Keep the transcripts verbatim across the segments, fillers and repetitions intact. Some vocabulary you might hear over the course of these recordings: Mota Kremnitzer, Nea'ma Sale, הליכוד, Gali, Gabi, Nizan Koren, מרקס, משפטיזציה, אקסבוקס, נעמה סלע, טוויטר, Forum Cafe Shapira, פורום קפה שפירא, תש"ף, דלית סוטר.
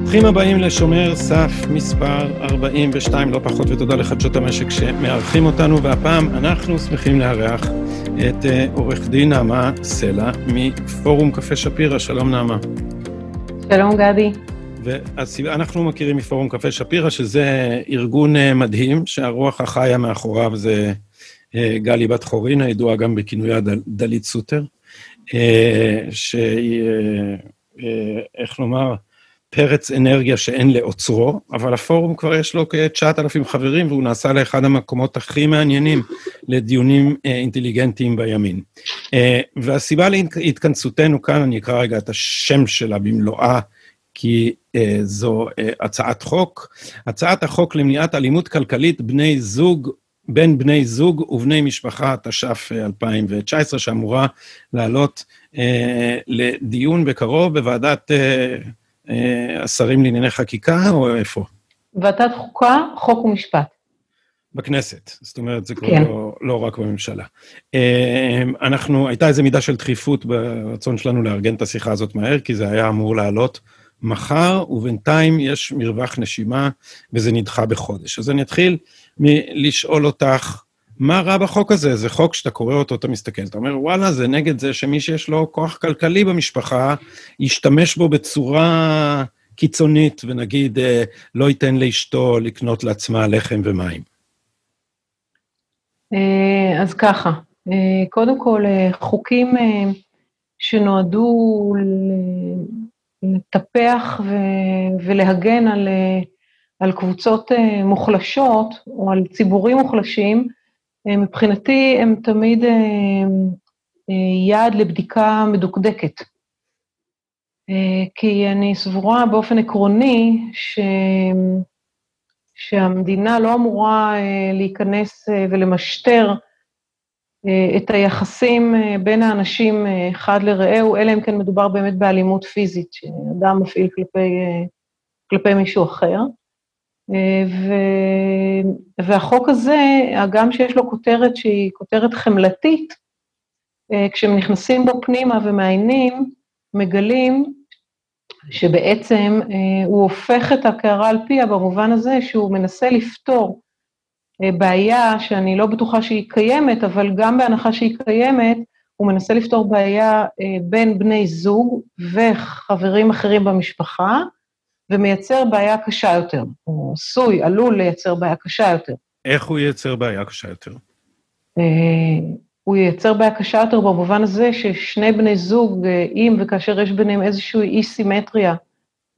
ברוכים הבאים לשומר סף מספר ארבעים ושתיים, לא פחות, ותודה לחדשות המשק שמארחים אותנו, והפעם אנחנו שמחים לארח את עורך דין נעמה סלע מפורום קפה שפירא. שלום נעמה. שלום גבי. ואנחנו מכירים מפורום קפה שפירא, שזה ארגון מדהים, שהרוח החיה מאחוריו זה גלי בת חורין, הידועה גם בכינויה דל, דלית סוטר, שהיא, איך לומר, פרץ אנרגיה שאין לעוצרו, אבל הפורום כבר יש לו כ-תשעת אלפים חברים, והוא נעשה לאחד המקומות הכי מעניינים לדיונים אינטליגנטיים בימין. והסיבה להתכנסותנו כאן, אני אקרא רגע את השם שלה במלואה, כי זו הצעת חוק. הצעת החוק למניעת אלימות כלכלית בני זוג, בין בני זוג ובני משפחה, תש"ף אלפיים ותשע עשרה, שאמורה לעלות לדיון בקרוב בוועדת השרים לענייני חקיקה, או איפה? ועדת חוקה, חוק ומשפט. בכנסת, זאת אומרת, זה כבר לא רק בממשלה. אנחנו, הייתה איזו מידה של דחיפות ברצון שלנו לארגן את השיחה הזאת מהר, כי זה היה אמור לעלות מחר, ובינתיים יש מרווח נשימה, וזה נדחה בחודש. אז אני אתחיל מלשאול אותך, מה רע בחוק הזה? זה חוק שאתה קורא אותו, אתה מסתכל, אתה אומר, וואלה, זה נגד זה שמי שיש לו כוח כלכלי במשפחה, ישתמש בו בצורה קיצונית, ונגיד, לא ייתן לאשתו לקנות לעצמה לחם ומים. אז ככה, קודם כל, חוקים שנועדו לטפח ולהגן על, על קבוצות מוחלשות, או על ציבורים מוחלשים, מבחינתי הם תמיד יעד לבדיקה מדוקדקת, כי אני סבורה באופן עקרוני ש... שהמדינה לא אמורה להיכנס ולמשטר את היחסים בין האנשים אחד לרעהו, אלא אם כן מדובר באמת באלימות פיזית, שאדם מפעיל כלפי, כלפי מישהו אחר. ו... והחוק הזה, גם שיש לו כותרת שהיא כותרת חמלתית, כשנכנסים בו פנימה ומעיינים, מגלים שבעצם הוא הופך את הקערה על פיה, במובן הזה שהוא מנסה לפתור בעיה שאני לא בטוחה שהיא קיימת, אבל גם בהנחה שהיא קיימת, הוא מנסה לפתור בעיה בין בני זוג וחברים אחרים במשפחה, ומייצר בעיה קשה יותר, או עשוי, עלול לייצר בעיה קשה יותר. איך הוא ייצר בעיה קשה יותר? הוא ייצר בעיה קשה יותר במובן הזה ששני בני זוג, אם וכאשר יש ביניהם איזושהי אי-סימטריה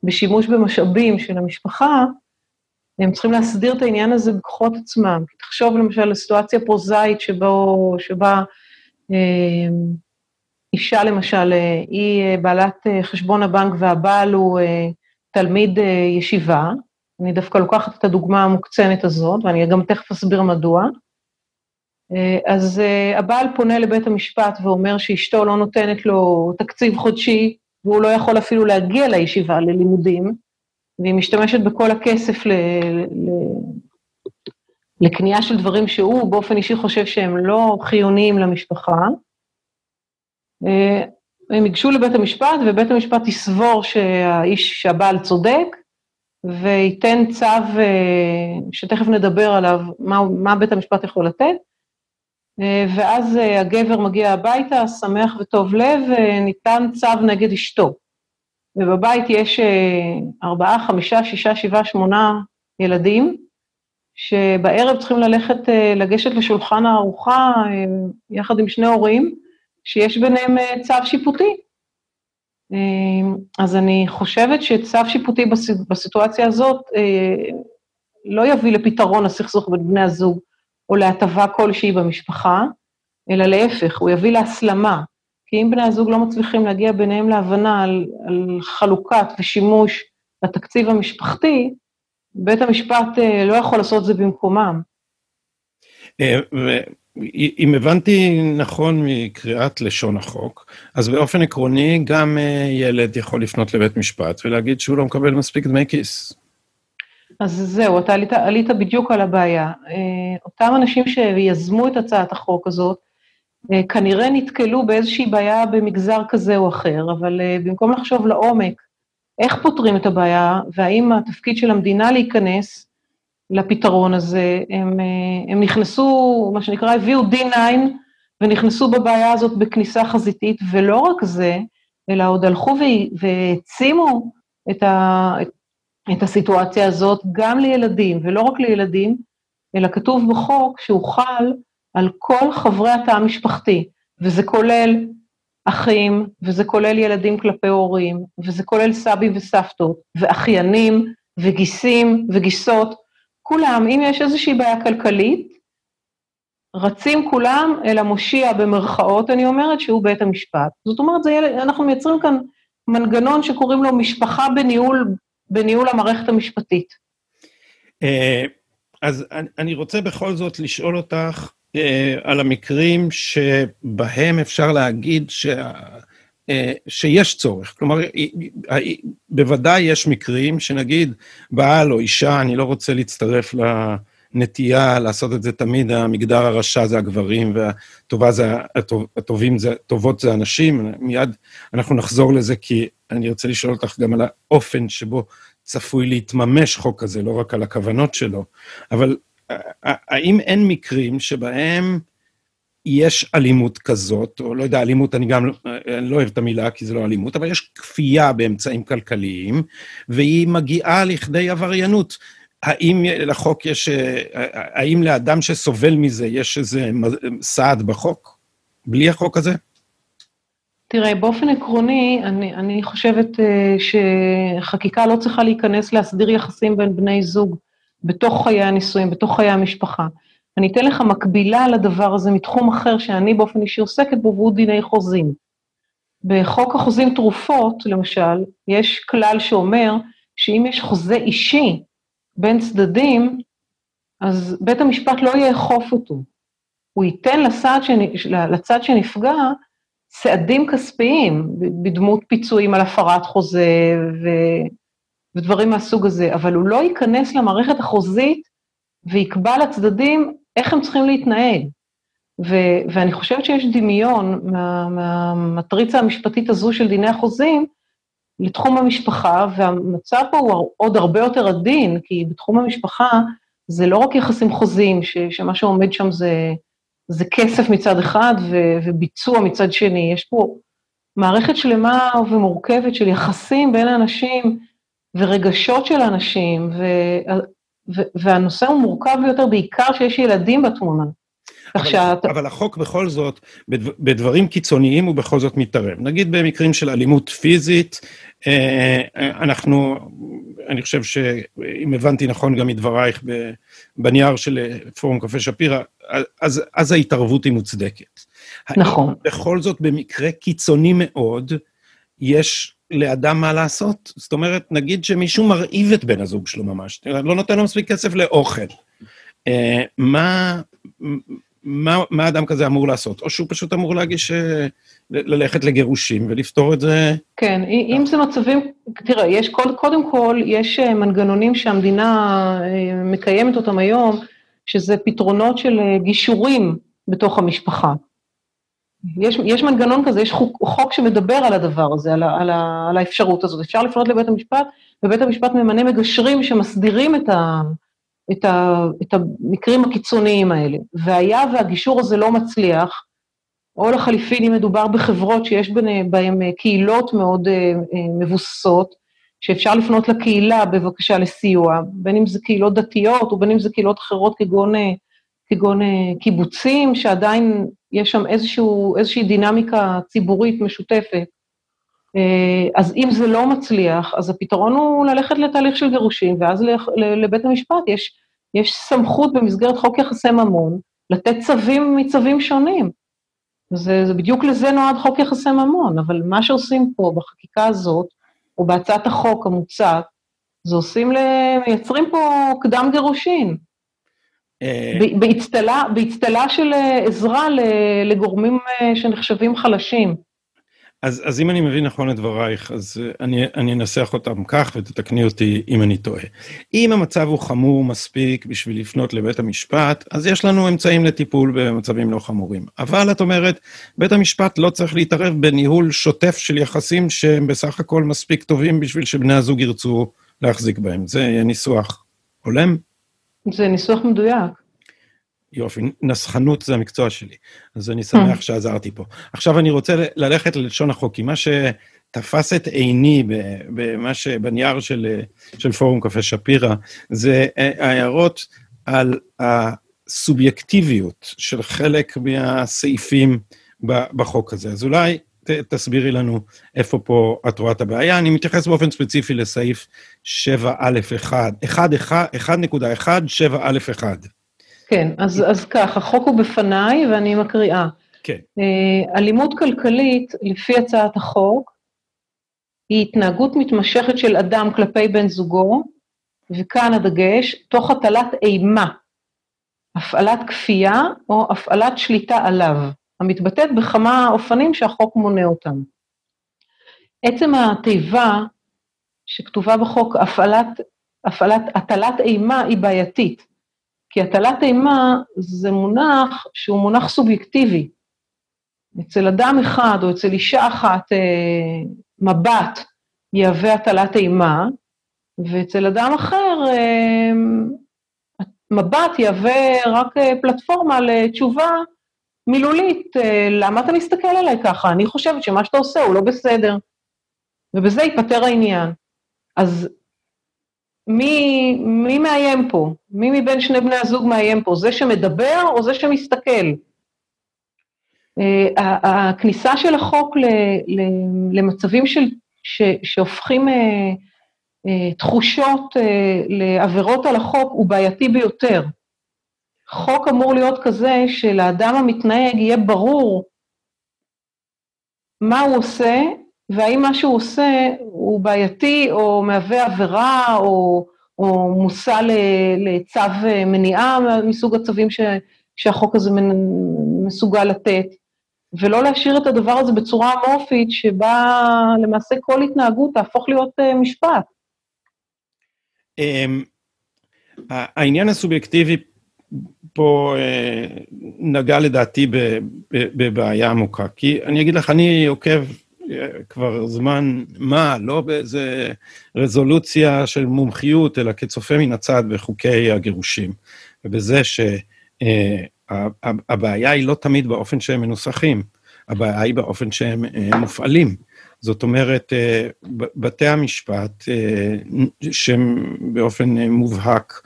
בשימוש במשאבים של המשפחה, הם צריכים להסדיר את העניין הזה בכוחות עצמם. תחשוב למשל לסיטואציה פרוזאית שבו, שבה אישה למשל היא בעלת חשבון הבנק והבעל הוא תלמיד ישיבה, אני דווקא לוקחת את הדוגמה המוקצנת הזאת, ואני גם תכף אסביר מדוע, אז הבעל פונה לבית המשפט ואומר שאשתו לא נותנת לו תקציב חודשי, והוא לא יכול אפילו להגיע לישיבה ללימודים, והיא משתמשת בכל הכסף ל... ל... לקנייה של דברים שהוא באופן אישי חושב שהם לא חיוניים למשפחה, הם יגשו לבית המשפט, ובית המשפט יסבור שהאיש, שהבעל צודק, וייתן צו, שתכף נדבר עליו, מה, מה בית המשפט יכול לתת, ואז הגבר מגיע הביתה, שמח וטוב לב, וניתן צו נגד אשתו. ובבית יש ארבעה, חמישה, שישה, שבעה, שמונה ילדים, שבערב צריכים ללכת, לגשת לשולחן הארוחה, יחד עם שני הורים, שיש ביניהם צו שיפוטי. אז אני חושבת שצו שיפוטי בסיטואציה הזאת לא יביא לפתרון הסכסוך בין בני הזוג, או להטבה כלשהי במשפחה, אלא להפך, הוא יביא להסלמה. כי אם בני הזוג לא מצליחים להגיע ביניהם להבנה על, על חלוקת ושימוש לתקציב המשפחתי, בית המשפט לא יכול לעשות זה במקומם. אם הבנתי נכון מקריאת לשון החוק, אז באופן עקרוני גם ילד יכול לפנות לבית משפט ולהגיד שהוא לא מקבל מספיק דמי כיס. אז זהו, אתה עלית, עלית בדיוק על הבעיה. אותם אנשים שיזמו את הצעת החוק הזאת, כנראה נתקלו באיזושהי בעיה במגזר כזה או אחר, אבל במקום לחשוב לעומק, איך פותרים את הבעיה, והאם התפקיד של המדינה להיכנס לפתרון הזה, הם, הם נכנסו, מה שנקרא, הביאו די ניין, ונכנסו בבעיה הזאת בכניסה חזיתית, ולא רק זה, אלא עוד הלכו והעצימו את, ה, את, את הסיטואציה הזאת גם לילדים, ולא רק לילדים, אלא כתוב בחוק שהוא חל על כל חברי התא המשפחתי, וזה כולל אחים, וזה כולל ילדים כלפי הורים, וזה כולל סבים וסבתות, ואחיינים, וגיסים, וגיסות, כולם, אם יש איזושהי בעיה כלכלית, רצים כולם אל המושיע במרכאות, אני אומרת, שהוא בית המשפט. זאת אומרת, זה, אנחנו מייצרים כאן מנגנון שקוראים לו משפחה בניהול, בניהול המערכת המשפטית. אז אני רוצה בכל זאת לשאול אותך על המקרים שבהם אפשר להגיד ש... שיש צורך, כלומר, בוודאי יש מקרים שנגיד, בעל או אישה, אני לא רוצה להצטרף לנטייה, לעשות את זה תמיד, המגדר הרשע זה הגברים, והטובות זה הנשים, מיד אנחנו נחזור לזה, כי אני רוצה לשאול אותך גם על האופן שבו צפוי להתממש חוק הזה, לא רק על הכוונות שלו, אבל האם אין מקרים שבהם, יש אלימות כזאת, או לא יודע, אלימות, אני גם לא אוהב את המילה, כי זה לא אלימות, אבל יש כפייה באמצעים כלכליים, והיא מגיעה לכדי עבריינות. האם לחוק יש, האם לאדם שסובל מזה, יש איזה סעד בחוק? בלי החוק הזה? תראה, באופן עקרוני, אני, אני חושבת שחקיקה לא צריכה להיכנס להסדיר יחסים בין בני זוג, בתוך חיי הנישואים, בתוך חיי המשפחה. אני אתן לך מקבילה לדבר הזה מתחום אחר שאני באופן אישי עוסקת בו, והוא דיני חוזים. בחוק החוזים תרופות, למשל, יש כלל שאומר שאם יש חוזה אישי בין צדדים, אז בית המשפט לא יאכוף אותו. הוא ייתן לצד שנפגע סעדים כספיים, בדמות פיצויים על הפרת חוזה ו... ודברים מהסוג הזה, אבל הוא לא ייכנס למערכת החוזית ויקבע לצדדים איך הם צריכים להתנהג. ו- ואני חושבת שיש דמיון מה- מהמטריצה המשפטית הזו של דיני החוזים לתחום המשפחה, והמצב פה הוא עוד הרבה יותר עדין, כי בתחום המשפחה זה לא רק יחסים חוזים, ש- שמה שעומד שם זה, זה כסף מצד אחד ו- וביצוע מצד שני. יש פה מערכת שלמה ומורכבת של יחסים בין האנשים ורגשות של האנשים, ו- והנושא הוא מורכב ביותר, בעיקר שיש ילדים בתמונה. אבל החוק בכל זאת, בדברים קיצוניים הוא בכל זאת מתערב. נגיד במקרים של אלימות פיזית, אנחנו, אני חושב שאם הבנתי נכון גם מדברייך בנייר של פורום קפה שפירא, אז ההתערבות היא מוצדקת. נכון. בכל זאת, במקרה קיצוני מאוד, יש... לאדם מה לעשות, זאת אומרת, נגיד שמישהו מרעיב את בן הזוג שלו ממש, לא נותן לו מספיק כסף לאוכל, מה, מה, מה אדם כזה אמור לעשות? או שהוא פשוט אמור להגיש, ללכת לגירושים ולפתור את זה? כן, אם זה מצבים, תראה, יש, קודם כל, יש מנגנונים שהמדינה מקיימת אותם היום, שזה פתרונות של גישורים בתוך המשפחה. יש, יש מנגנון כזה, יש חוק, חוק שמדבר על הדבר הזה, על, על, על האפשרות הזאת. אפשר לפנות לבית המשפט, ובית המשפט ממנה מגשרים שמסדירים את, ה, את, ה, את המקרים הקיצוניים האלה. והיה והגישור הזה לא מצליח, או לחליפין אם מדובר בחברות שיש בהן קהילות מאוד מבוססות, שאפשר לפנות לקהילה בבקשה לסיוע, בין אם זה קהילות דתיות, ובין אם זה קהילות אחרות כגון... כגון קיבוצים, שעדיין יש שם איזשהו, איזושהי דינמיקה ציבורית משותפת. אז אם זה לא מצליח, אז הפתרון הוא ללכת לתהליך של גירושים, ואז לבית המשפט יש, יש סמכות במסגרת חוק יחסי ממון, לתת צווים מצווים שונים. זה, זה בדיוק לזה נועד חוק יחסי ממון, אבל מה שעושים פה בחקיקה הזאת, או בהצעת החוק המוצעת, זה עושים, מייצרים פה קדם גירושים. בהצטלה, בהצטלה של עזרה לגורמים שנחשבים חלשים. אז, אז אם אני מבין נכון את דברייך, אז אני, אני אנסח אותם כך ותתקני אותי אם אני טועה. אם המצב הוא חמור מספיק בשביל לפנות לבית המשפט, אז יש לנו אמצעים לטיפול במצבים לא חמורים. אבל את אומרת, בית המשפט לא צריך להתערב בניהול שוטף של יחסים שהם בסך הכל מספיק טובים בשביל שבני הזוג ירצו להחזיק בהם. זה יהיה ניסוח הולם? זה ניסוח מדויק. יופי, נסחנות זה המקצוע שלי, אז אני שמח שעזרתי פה. עכשיו אני רוצה ללכת ללשון החוק, כי מה שתפס את עיני במה שבנייר של, של פורום קפה שפירא, זה הערות על הסובייקטיביות של חלק מהסעיפים בחוק הזה. אז אולי ת, תסבירי לנו איפה פה את רואה את הבעיה. אני מתייחס באופן ספציפי לסעיף שבע א' אחת, אחת נקודה אחת שבע א' אחת. כן, אז, אז כך, החוק הוא בפניי ואני מקריאה. כן. אלימות כלכלית, לפי הצעת החוק, היא התנהגות מתמשכת של אדם כלפי בן זוגו, וכאן הדגש, תוך הטלת אימה, הפעלת כפייה או הפעלת שליטה עליו, המתבטאת בכמה אופנים שהחוק מונה אותם. עצם התיבה שכתובה בחוק, הפעלת, הפעלת, הטלת אימה היא בעייתית. כי הטלת אימה זה מונח שהוא מונח סובייקטיבי. אצל אדם אחד או אצל אישה אחת אה, מבט יהווה הטלת אימה, ואצל אדם אחר אה, מבט יהווה רק אה, פלטפורמה לתשובה מילולית, אה, למה אתה מסתכל עליי ככה? אני חושבת שמה שאתה עושה הוא לא בסדר. ובזה ייפטר העניין. אז מי, מי מאיים פה? מי מבין שני בני הזוג מאיים פה? זה שמדבר או זה שמסתכל? הכניסה של החוק למצבים של, ש, שהופכים תחושות לעבירות על החוק הוא בעייתי ביותר. חוק אמור להיות כזה שלאדם המתנהג יהיה ברור מה הוא עושה, והאם מה שהוא עושה הוא בעייתי או מהווה עבירה או, או מושא לצו מניעה מסוג הצווים ש, שהחוק הזה מסוגל לתת, ולא להשאיר את הדבר הזה בצורה אמורפית שבה למעשה כל התנהגות תהפוך להיות משפט. העניין הסובייקטיבי פה נגע לדעתי בבעיה עמוקה, כי אני אגיד לך, אני עוקב כבר זמן מה, לא באיזה רזולוציה של מומחיות, אלא כצופה מן הצד בחוקי הגירושים. ובזה שהבעיה היא לא תמיד באופן שהם מנוסחים, הבעיה היא באופן שהם מופעלים. זאת אומרת, בתי המשפט, שהם באופן מובהק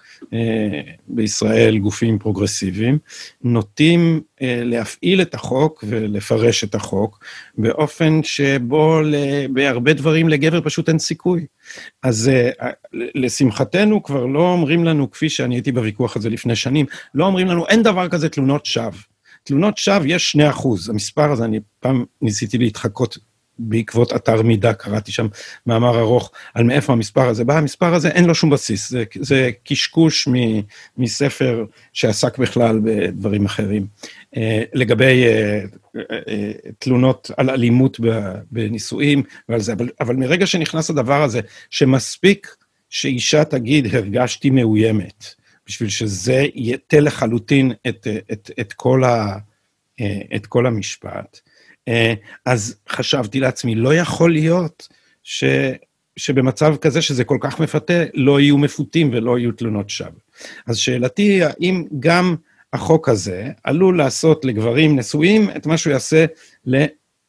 בישראל גופים פרוגרסיביים, נוטים להפעיל את החוק ולפרש את החוק, באופן שבו בהרבה דברים לגבר פשוט אין סיכוי. אז לשמחתנו כבר לא אומרים לנו, כפי שאני הייתי בוויכוח הזה לפני שנים, לא אומרים לנו אין דבר כזה תלונות שווא. תלונות שווא יש שני אחוז, המספר הזה אני פעם ניסיתי להתחקות, בעקבות אתר מידע, קראתי שם מאמר ארוך, על מאיפה המספר הזה בא, המספר הזה אין לו שום בסיס, זה, זה קשקוש מ, מספר שעסק בכלל בדברים אחרים, אה, לגבי אה, אה, תלונות על אלימות בנישואים ועל זה, אבל, אבל מרגע שנכנס הדבר הזה, שמספיק שאישה תגיד, הרגשתי מאוימת, בשביל שזה יתה לחלוטין את, את, את, כל, ה, אה, את כל המשפט, אז חשבתי לעצמי, לא יכול להיות ש, שבמצב כזה שזה כל כך מפתה, לא יהיו מפותים ולא יהיו תלונות שווא. אז שאלתי, האם גם החוק הזה עלול לעשות לגברים נשואים את מה שהוא יעשה,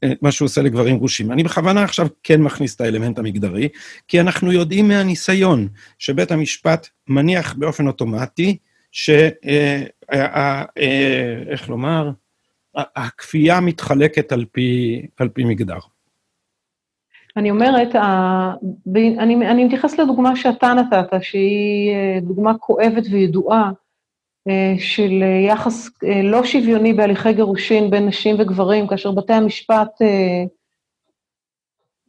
את מה שהוא עושה לגברים גרושים? אני בכוונה עכשיו כן מכניס את האלמנט המגדרי, כי אנחנו יודעים מהניסיון שבית המשפט מניח באופן אוטומטי, ש... איך לומר? הכפייה מתחלקת על פי, על פי מגדר. אני אומרת, אני, אני מתייחס לדוגמה שאתה נתת, שהיא דוגמה כואבת וידועה, של יחס לא שוויוני בהליכי גירושין בין נשים וגברים, כאשר בתי המשפט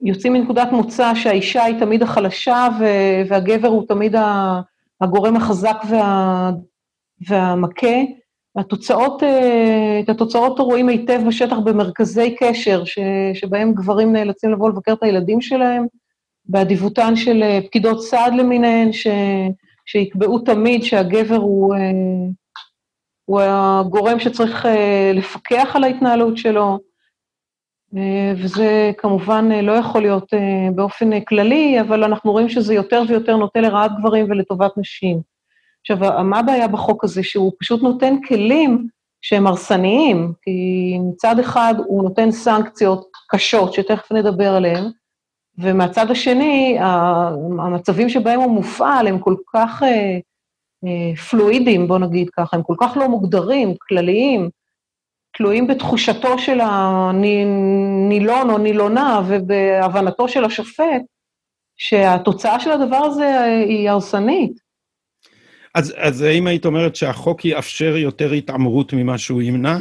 יוצאים מנקודת מוצא שהאישה היא תמיד החלשה, והגבר הוא תמיד הגורם החזק וה, והמכה, והתוצאות, את התוצאות רואים היטב בשטח במרכזי קשר, ש, שבהם גברים נאלצים לבוא לבקר את הילדים שלהם, באדיבותן של פקידות סעד למיניהן, ש, שיקבעו תמיד שהגבר הוא, הוא הגורם שצריך לפקח על ההתנהלות שלו, וזה כמובן לא יכול להיות באופן כללי, אבל אנחנו רואים שזה יותר ויותר נוטה לרעת גברים ולטובת נשים. עכשיו, מה הבעיה בחוק הזה? שהוא פשוט נותן כלים שהם הרסניים, כי מצד אחד הוא נותן סנקציות קשות, שתכף נדבר עליהן, ומהצד השני, המצבים שבהם הוא מופעל הם כל כך פלואידים, בוא נגיד ככה, הם כל כך לא מוגדרים, כלליים, תלויים בתחושתו של הנילון או נילונה ובהבנתו של השופט, שהתוצאה של הדבר הזה היא הרסנית. אז, אז האם היית אומרת שהחוק יאפשר יותר התעמרות ממה שהוא ימנע?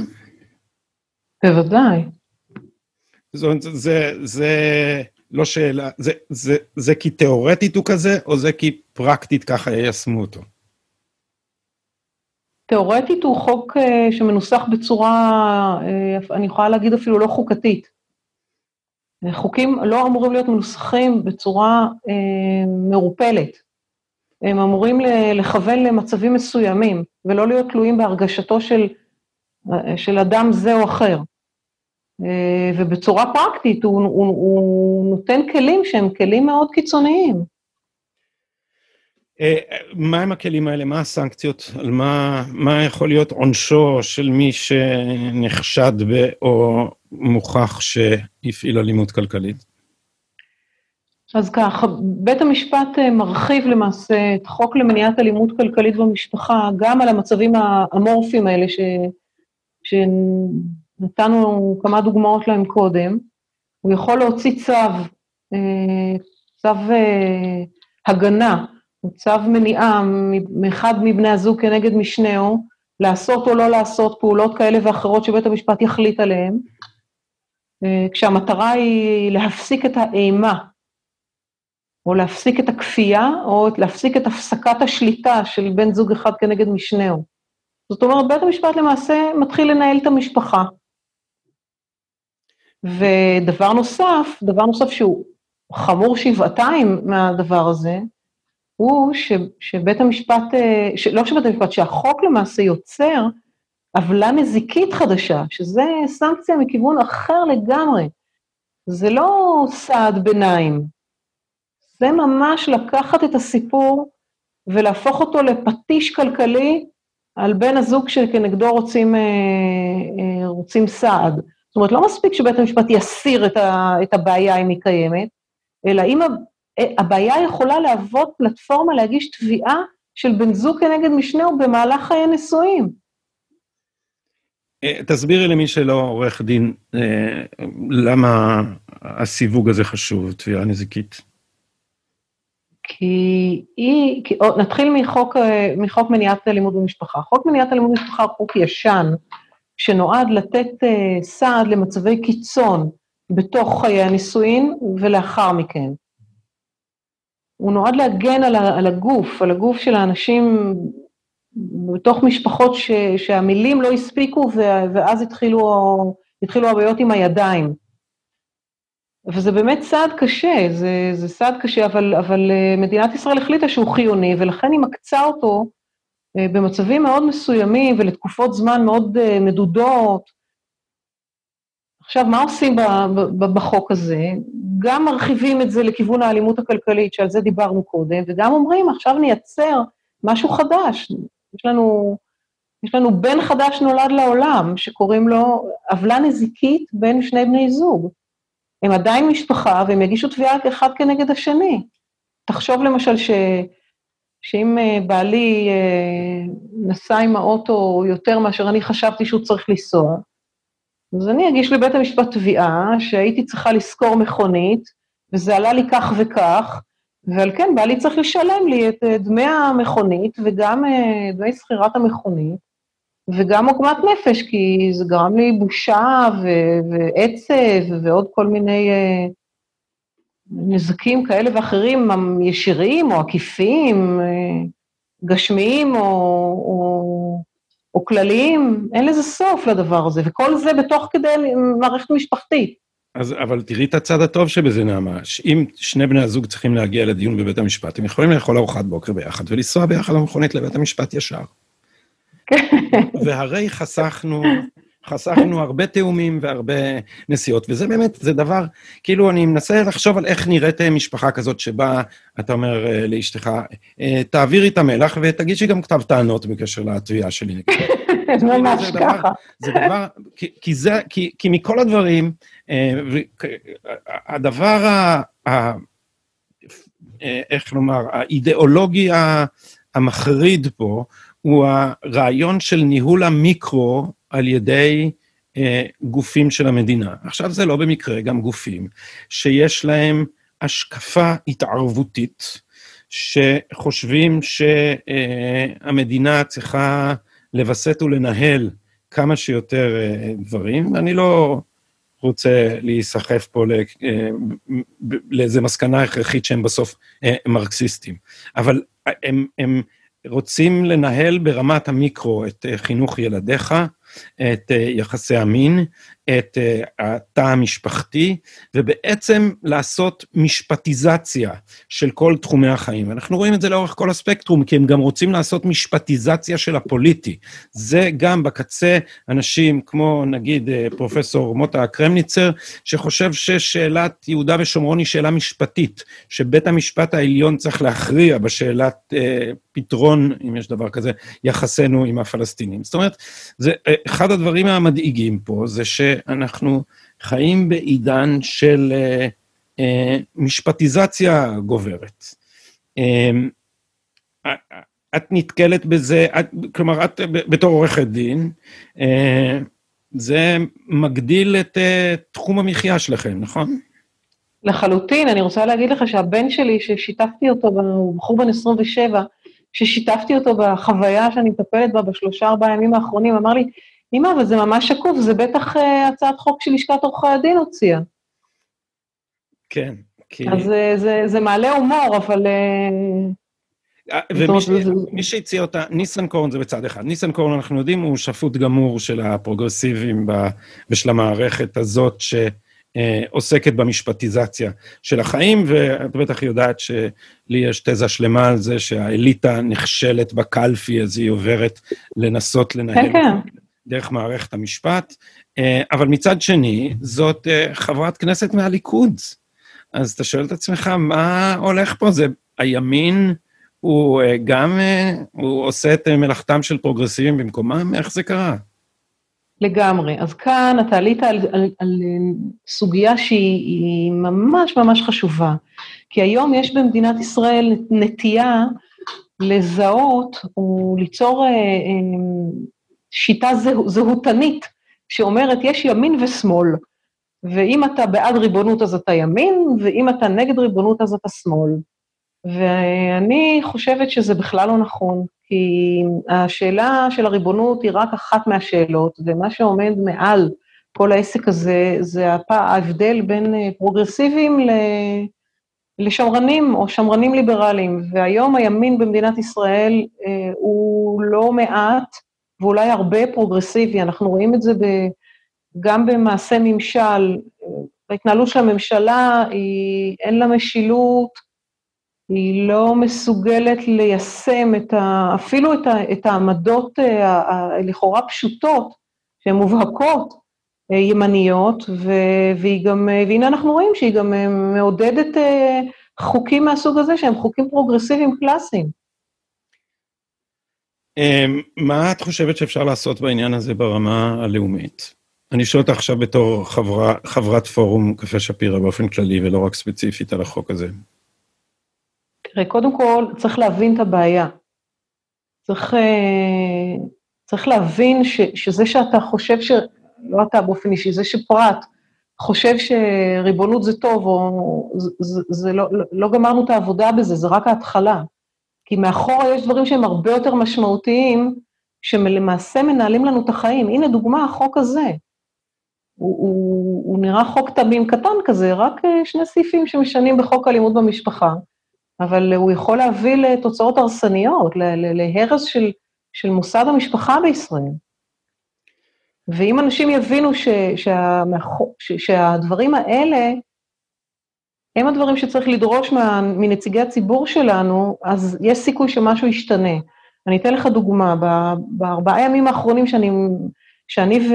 בוודאי. זה, זה, זה לא שאלה, זה, זה, זה כי תיאורטית הוא כזה, או זה כי פרקטית ככה יישמו אותו? תיאורטית הוא חוק שמנוסח בצורה, אני יכולה להגיד אפילו לא חוקתית. חוקים לא אמורים להיות מנוסחים בצורה מרופלת. הם אמורים לכוון למצבים מסוימים, ולא להיות תלויים בהרגשתו של, של אדם זה או אחר. ובצורה פרקטית הוא, הוא, הוא נותן כלים שהם כלים מאוד קיצוניים. מה עם הכלים האלה? מה הסנקציות? על מה, מה יכול להיות עונשו של מי שנחשד או מוכח שהפעיל אלימות כלכלית? אז כך, בית המשפט מרחיב למעשה את חוק למניעת אלימות כלכלית במשפחה, גם על המצבים האמורפיים האלה ש, שנתנו כמה דוגמאות להם קודם. הוא יכול להוציא צו, צו הגנה, צו מניעה מאחד מבני הזוג כנגד משנהו, לעשות או לא לעשות פעולות כאלה ואחרות שבית המשפט יחליט עליהן, כשהמטרה היא להפסיק את האימה, או להפסיק את הכפייה, או להפסיק את הפסקת השליטה של בן זוג אחד כנגד משנהו. זאת אומרת, בית המשפט למעשה מתחיל לנהל את המשפחה. ודבר נוסף, דבר נוסף שהוא חמור שבעתיים מהדבר הזה, הוא שבית המשפט, לא שבית המשפט, שהחוק למעשה יוצר עוולה נזיקית חדשה, שזה סנקציה מכיוון אחר לגמרי. זה לא סעד ביניים. זה ממש לקחת את הסיפור ולהפוך אותו לפטיש כלכלי על בן הזוג שכנגדו רוצים, רוצים סעד. זאת אומרת, לא מספיק שבית המשפט יסיר את הבעיה אם היא קיימת, אלא אם הבעיה יכולה להוות פלטפורמה להגיש תביעה של בן זוג כנגד משנהו במהלך חיי נישואים. תסבירי למי שלא עורך דין, למה הסיווג הזה חשוב, תביעה נזיקית? כי היא, כי, או, נתחיל מחוק, מחוק מניעת אלימות במשפחה. חוק מניעת אלימות במשפחה הוא חוק ישן, שנועד לתת סעד למצבי קיצון בתוך חיי הנישואים ולאחר מכן. הוא נועד להגן על, על הגוף, על הגוף של האנשים בתוך משפחות ש, שהמילים לא הספיקו, ואז התחילו, התחילו הבעיות עם הידיים. וזה באמת סעד קשה, זה, זה סעד קשה, אבל, אבל מדינת ישראל החליטה שהוא חיוני, ולכן היא מקצה אותו במצבים מאוד מסוימים ולתקופות זמן מאוד מדודות. עכשיו, מה עושים בחוק הזה? גם מרחיבים את זה לכיוון האלימות הכלכלית, שעל זה דיברנו קודם, וגם אומרים, עכשיו נייצר משהו חדש. יש לנו, יש לנו בן חדש נולד לעולם, שקוראים לו עוולה נזיקית בין שני בני זוג. הם עדיין משפחה, והם יגישו תביעה אחד כנגד השני. תחשוב למשל ש, שאם בעלי נסע עם האוטו יותר מאשר אני חשבתי שהוא צריך לנסוע, אז אני אגיש לבית המשפט תביעה שהייתי צריכה לשכור מכונית, וזה עלה לי כך וכך, ועל כן בא לי צריך לשלם לי את דמי המכונית, וגם דמי שכירת המכונית, וגם עוגמת נפש, כי זה גרם לי בושה ו- ועצב, ועוד כל מיני uh, נזקים כאלה ואחרים, ישירים או עקיפים, uh, גשמיים או... או או כלליים, אין לזה סוף לדבר הזה, וכל זה בתוך כדי מערכת משפחתית. אז, אבל תראי את הצד הטוב שבזה, נעמה, שאם שני בני הזוג צריכים להגיע לדיון בבית המשפט, הם יכולים לאכול ארוחת בוקר ביחד, ולנסוע ביחד המכונית לבית המשפט ישר. והרי חסכנו, חסכנו הרבה תאומים והרבה נסיעות, וזה באמת, זה דבר, כאילו אני מנסה לחשוב על איך נראית משפחה כזאת, שבה אתה אומר לאשתך, תעבירי את המלח ותגיד שגם כתב טענות בקשר לתביעה שלי. ממש ככה. זה דבר, כי מכל הדברים, הדבר, איך לומר, האידיאולוגי המחריד פה, הוא הרעיון של ניהול המיקרו על ידי אה, גופים של המדינה. עכשיו זה לא במקרה, גם גופים שיש להם השקפה התערבותית, שחושבים שהמדינה צריכה לבסט ולנהל כמה שיותר אה, דברים. אני לא רוצה להיסחף פה לא, אה, לאיזה מסקנה הכרחית שהם בסוף אה, מרקסיסטים. אבל הם... הם רוצים לנהל ברמת המיקרו את חינוך ילדיך, את יחסי המין, את התא המשפחתי, ובעצם לעשות משפטיזציה של כל תחומי החיים. אנחנו רואים את זה לאורך כל הספקטרום, כי הם גם רוצים לעשות משפטיזציה של הפוליטי. זה גם בקצה אנשים כמו נגיד פרופסור מוטה קרמניצר, שחושב ששאלת יהודה ושומרון היא שאלה משפטית, שבית המשפט העליון צריך להכריע בשאלת אה, פתרון, אם יש דבר כזה, יחסנו עם הפלסטינים. זאת אומרת, זה אחד הדברים המדאיגים פה, זה שאנחנו חיים בעידן של אה, אה, משפטיזציה גוברת. אה, את נתקלת בזה, את, כלומר, את בתור עורכת דין, אה, זה מגדיל את אה, תחום המחיה שלכם, נכון? לחלוטין, אני רוצה להגיד לך שהבן שלי, ששיתפתי אותו, הוא בחור בן עשרים ושבע, ששיתפתי אותו בחוויה שאני מטפלת בה בשלושה ארבעה ימים האחרונים, אמר לי, אמא, אבל זה ממש שקוף, זה בטח הצעת חוק של לשכת עורכי הדין הוציאה. כן. כי... אז זה, זה, זה מעלה הומור, אבל... ומי שהציע אותה, ניסן קורן זה בצד אחד. ניסן קורן, אנחנו יודעים, הוא שפוט גמור של הפרוגרסיבים ושל המערכת הזאת, ש... עוסקת במשפטיזציה של החיים, ואת בטח יודעת שלי יש תזה שלמה על זה, שהאליטה נכשלת בקלפי, אז היא עוברת לנסות לנהל דרך מערכת המשפט, אבל מצד שני, זאת חברת כנסת מהליכוד, אז אתה שואל את עצמך, מה הולך פה? זה הימין, הוא גם, הוא עושה את מלאכתם של פרוגרסיבים במקומם, איך זה קרה? לגמרי. אז כאן אתה עלית על, על, על סוגיה שהיא ממש ממש חשובה, כי היום יש במדינת ישראל נטייה לזהות או ליצור שיטה זהו, זהותנית, שאומרת יש ימין ושמאל, ואם אתה בעד ריבונות אז אתה ימין, ואם אתה נגד ריבונות אז אתה שמאל. ואני חושבת שזה בכלל לא נכון, כי השאלה של הריבונות היא רק אחת מהשאלות, ומה שעומד מעל כל העסק הזה, זה ההבדל בין פרוגרסיבים לשמרנים, או שמרנים ליברליים, והיום הימין במדינת ישראל הוא לא מעט, ואולי הרבה פרוגרסיבי, אנחנו רואים את זה גם במעשה ממשל, בהתנהלות של הממשלה, אין לה משילות, היא לא מסוגלת ליישם את ה, אפילו את, ה, את העמדות הלכאורה פשוטות, שהן מובהקות ימניות, ו, והיא גם, והנה אנחנו רואים שהיא גם מעודדת חוקים מהסוג הזה, שהם חוקים פרוגרסיביים קלאסיים. מה את חושבת שאפשר לעשות בעניין הזה ברמה הלאומית? אני שואל אותך עכשיו בתור חברה, חברת פורום קפה שפירא באופן כללי, ולא רק ספציפית על החוק הזה. קודם כל, צריך להבין את הבעיה. צריך, צריך להבין ש, שזה שאתה חושב ש... לא אתה באופן אישי, זה שפרט חושב שריבונות זה טוב, או, זה, זה לא, לא גמרנו את העבודה בזה, זה רק ההתחלה. כי מאחורה יש דברים שהם הרבה יותר משמעותיים, שלמעשה מנהלים לנו את החיים. הנה דוגמה, החוק הזה. הוא, הוא, הוא נראה חוק תמים קטן כזה, רק שני סעיפים שמשנים בחוק הלימוד במשפחה. אבל הוא יכול להביא לתוצאות הרסניות, להרס של, של מוסד המשפחה בישראל. ואם אנשים יבינו ש, שה, ש, שהדברים האלה, הם הדברים שצריך לדרוש מה, מנציגי הציבור שלנו, אז יש סיכוי שמשהו ישתנה. אני אתן לך דוגמה, בארבעה ימים האחרונים שאני, שאני ו...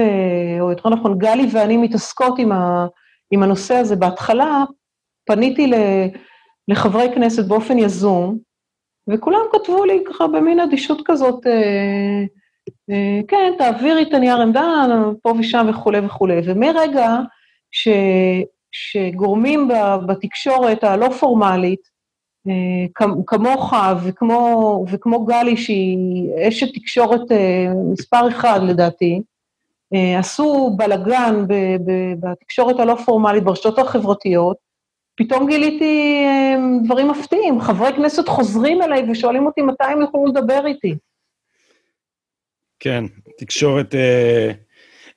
או יותר נכון, גלי ואני מתעסקות עם, ה, עם הנושא הזה, בהתחלה פניתי לחברי כנסת באופן יזום, וכולם כתבו לי ככה במין אדישות כזאת, אה, אה, כן, תעבירי את הנייר עמדה, פה ושם וכו' וכו'. ומרגע ש, שגורמים בתקשורת הלא פורמלית, אה, כמוך וכמו, וכמו גלי, שהיא אשת תקשורת אה, מספר אחד לדעתי, אה, עשו בלגן ב, ב, בתקשורת הלא פורמלית, ברשתות החברתיות, פתאום גיליתי דברים מפתיעים, חברי כנסת חוזרים אליי ושואלים אותי מתי הם יוכלו לדבר איתי. כן, תקשורת,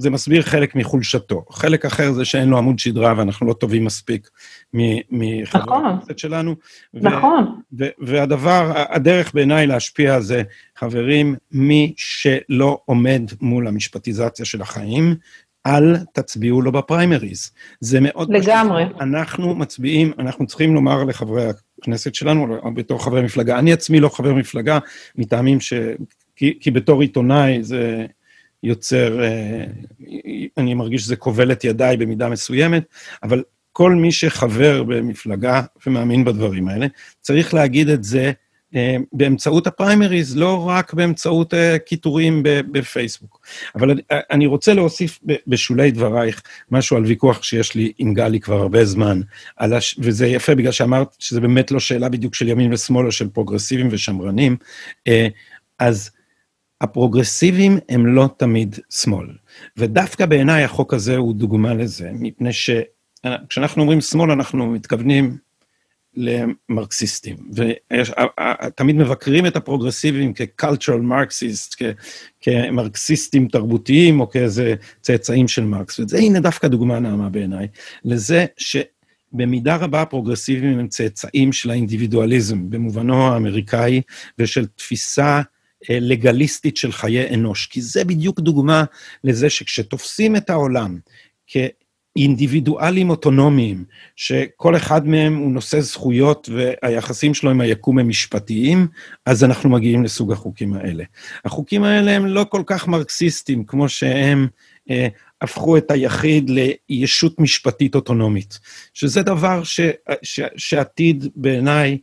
זה מסביר חלק מחולשתו. חלק אחר זה שאין לו עמוד שדרה, ואנחנו לא טובים מספיק מחברי הכנסת שלנו. נכון. והדבר, הדרך בעיניי להשפיע זה, חברים, מי שלא עומד מול המשפטיזציה של החיים, אל תצביעו לו בפריימריז. זה מאוד פשוט. לגמרי. אנחנו מצביעים, אנחנו צריכים לומר לחברי הכנסת שלנו, בתור חברי מפלגה, אני עצמי לא חבר מפלגה, מטעמים ש... כי, כי בתור עיתונאי זה... יוצר, אני מרגיש שזה כובל את ידיי במידה מסוימת, אבל כל מי שחבר במפלגה ומאמין בדברים האלה, צריך להגיד את זה באמצעות הפריימריז, לא רק באמצעות כיתורים בפייסבוק. אבל אני רוצה להוסיף בשולי דברייך משהו על ויכוח שיש לי עם גלי כבר הרבה זמן, וזה יפה בגלל שאמרת שזה באמת לא שאלה בדיוק של ימין ושמאל, או של פרוגרסיבים ושמרנים, אז הפרוגרסיבים הם לא תמיד שמאל, ודווקא בעיניי החוק הזה הוא דוגמה לזה, מפני שכשאנחנו אומרים שמאל אנחנו מתכוונים למרקסיסטים, ותמיד מבקרים את הפרוגרסיבים כ-cultural marxist, כמרקסיסטים תרבותיים, או כאיזה צאצאים של מרקס, וזה הנה דווקא דוגמה נעמה בעיניי, לזה ש... במידה רבה הפרוגרסיבים הם צאצאים של האינדיבידואליזם, במובנו האמריקאי, ושל תפיסה, לגליסטית של חיי אנוש, כי זה בדיוק דוגמה לזה שכשתופסים את העולם כאינדיבידואלים אוטונומיים, שכל אחד מהם הוא נושא זכויות והיחסים שלו עם היקום הם משפטיים, אז אנחנו מגיעים לסוג החוקים האלה. החוקים האלה הם לא כל כך מרקסיסטים, כמו שהם אה, הפכו את היחיד לישות משפטית אוטונומית, שזה דבר ש, ש, שעתיד בעיניי,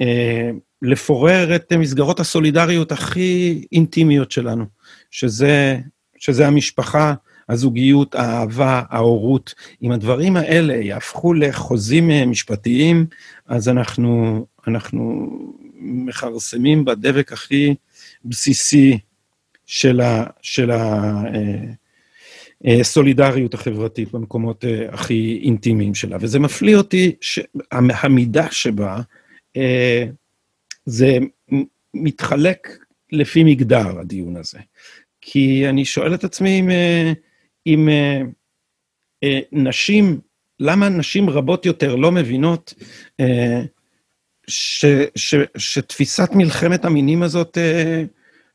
אה, לפורר את מסגרות הסולידריות הכי אינטימיות שלנו, שזה, שזה המשפחה, הזוגיות, האהבה, ההורות. אם הדברים האלה יהפכו לחוזים משפטיים, אז אנחנו, אנחנו מחרסמים בדבק הכי בסיסי של ה, של ה, סולידריות החברתית במקומות הכי אינטימיים שלה. וזה מפליא אותי שהמידה שבה, זה מתחלק לפי מגדר, הדיון הזה. כי אני שואל את עצמי אם, אם נשים, למה נשים רבות יותר לא מבינות ש, ש, שתפיסת מלחמת המינים הזאת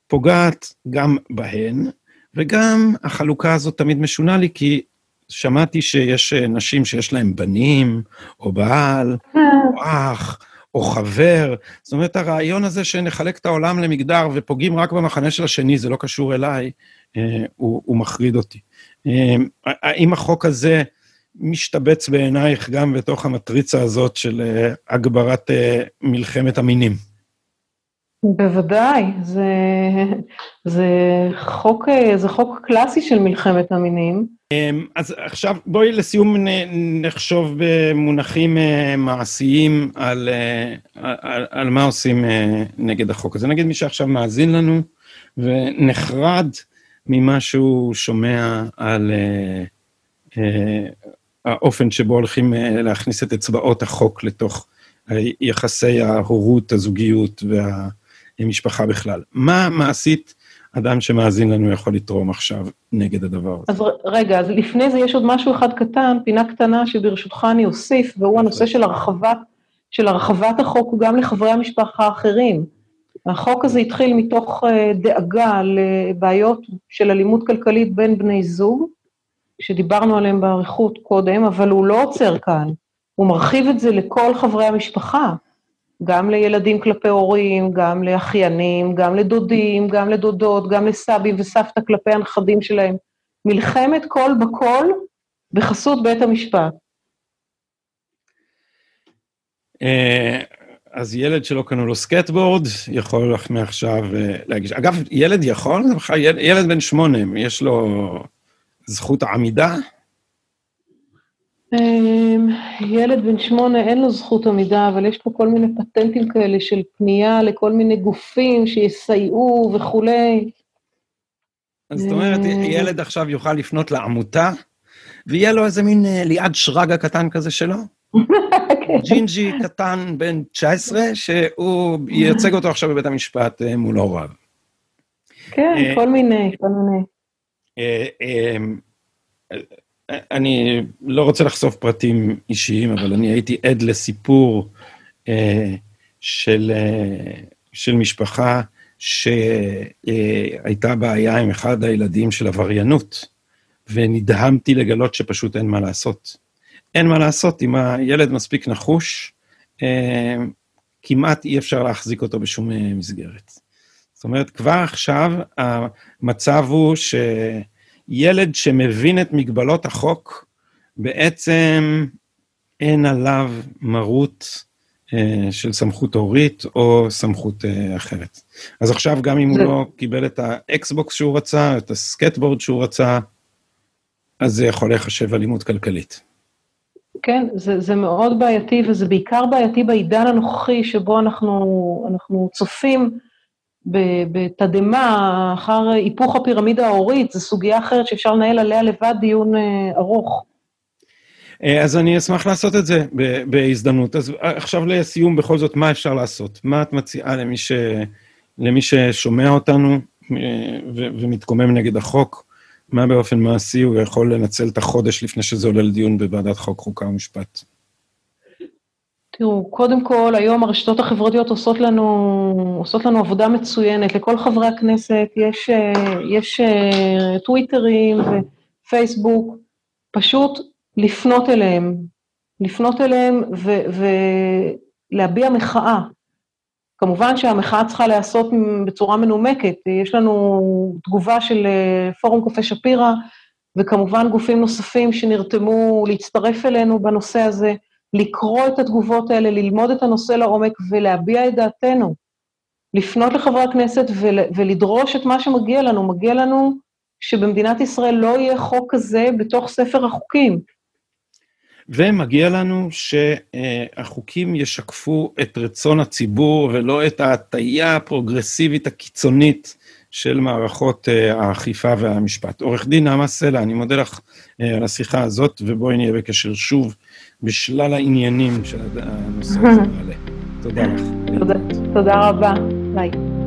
פוגעת גם בהן, וגם החלוקה הזאת תמיד משונה לי, כי שמעתי שיש נשים שיש להם בנים, או בעל, או אח, או חבר, זאת אומרת, הרעיון הזה שנחלק את העולם למגדר ופוגעים רק במחנה של השני, זה לא קשור אליי, הוא, הוא מחריד אותי. האם החוק הזה משתבץ בעינייך גם בתוך המטריצה הזאת של הגברת מלחמת המינים? בוודאי, זה, זה חוק, זה חוק קלאסי של מלחמת המינים, אז עכשיו בואי לסיום נחשוב במונחים מעשיים על, על, על מה עושים נגד החוק הזה. נגיד מי שעכשיו מאזין לנו ונחרד ממה שהוא שומע על האופן שבו הולכים להכניס את אצבעות החוק לתוך יחסי ההורות, הזוגיות וה... משפחה בכלל. מה מעשית אדם שמאזין לנו יכול לתרום עכשיו נגד הדבר הזה? אז רגע, אז לפני זה יש עוד משהו אחד קטן, פינה קטנה שברשותך אני אוסיף, והוא הנושא של הרחבת, של הרחבת החוק גם לחברי המשפחה האחרים. החוק הזה התחיל מתוך דאגה לבעיות של אלימות כלכלית בין בני זוג, שדיברנו עליהם בעריכות קודם, אבל הוא לא עוצר כאן. הוא מרחיב את זה לכל חברי המשפחה, גם לילדים כלפי הורים, גם לאחיינים, גם לדודים, גם לדודות, גם לסבים וסבתא כלפי הנכדים שלהם. מלחמת כל בכל בחסות בית המשפט. אז ילד שלא קנו לו סקטבורד, יכול מעכשיו להגיש. אגב, ילד יכול? ילד בן שמונה, יש לו זכות העמידה? ילד בן שמונה אין לו זכות עמידה, אבל יש פה כל מיני פטנטים כאלה של פנייה לכל מיני גופים שיסייעו וכולי. אז זאת אומרת, ילד עכשיו יוכל לפנות לעמותה, ויהיה לו איזה מין ליעד שרגה קטן כזה שלו? ג'ינג'י קטן בן תשע עשרה, שהוא ייצג אותו עכשיו בבית המשפט מול הוריו. כן, כל מיני, כל מיני. אני לא רוצה לחשוף פרטים אישיים, אבל אני הייתי עד לסיפור של של משפחה שהייתה בעיה עם אחד הילדים של עבריינות, ונדהמתי לגלות שפשוט אין מה לעשות. אין מה לעשות, אם הילד מספיק נחוש, כמעט אי אפשר להחזיק אותו בשום מסגרת. זאת אומרת, כבר עכשיו המצב הוא ש... ילד שמבין את מגבלות החוק, בעצם אין עליו מרות אה, של סמכות הורית או סמכות אה, אחרת. אז עכשיו גם אם הוא לא קיבל את האקסבוקס שהוא רצה, את הסקטבורד שהוא רצה, אז זה יכול להיחשב אלימות כלכלית. כן, זה, זה מאוד בעייתי, וזה בעיקר בעייתי בעידן הנוכחי, שבו אנחנו, אנחנו צופים, בתדמה, אחר היפוך הפירמידה ההורית, זו סוגיה אחרת שאפשר לנהל עליה לבד דיון ארוך. אז אני אשמח לעשות את זה בהזדמנות. אז עכשיו לסיום, בכל זאת, מה אפשר לעשות? מה את מציעה למי ש... למי ששומע אותנו ו... ומתקומם נגד החוק? מה באופן מעשי הוא יכול לנצל את החודש לפני שזה עולה לדיון בוועדת חוק, חוקה ומשפט? תראו, קודם כל, היום הרשתות החברתיות עושות לנו, עושות לנו עבודה מצוינת. לכל חברי הכנסת יש, יש טוויטרים ופייסבוק, פשוט לפנות אליהם, לפנות אליהם ו, ולהביע מחאה. כמובן שהמחאה צריכה לעשות בצורה מנומקת. יש לנו תגובה של פורום קפה שפירה, וכמובן גופים נוספים שנרתמו להצטרף אלינו בנושא הזה, לקרוא את התגובות האלה, ללמוד את הנושא לעומק ולהביע את דעתנו, לפנות לחברי הכנסת ול, ולדרוש את מה שמגיע לנו. מגיע לנו שבמדינת ישראל לא יהיה חוק כזה בתוך ספר החוקים. ומגיע לנו שהחוקים ישקפו את רצון הציבור ולא את ההטיה הפרוגרסיבית הקיצונית של מערכות האכיפה והמשפט. עורך דין נעמה סלע, אני מודה לך על השיחה הזאת, ובואי נהיה בקשר שוב בשלל העניינים של הנושא הזה. תודה לך. תודה רבה. ביי.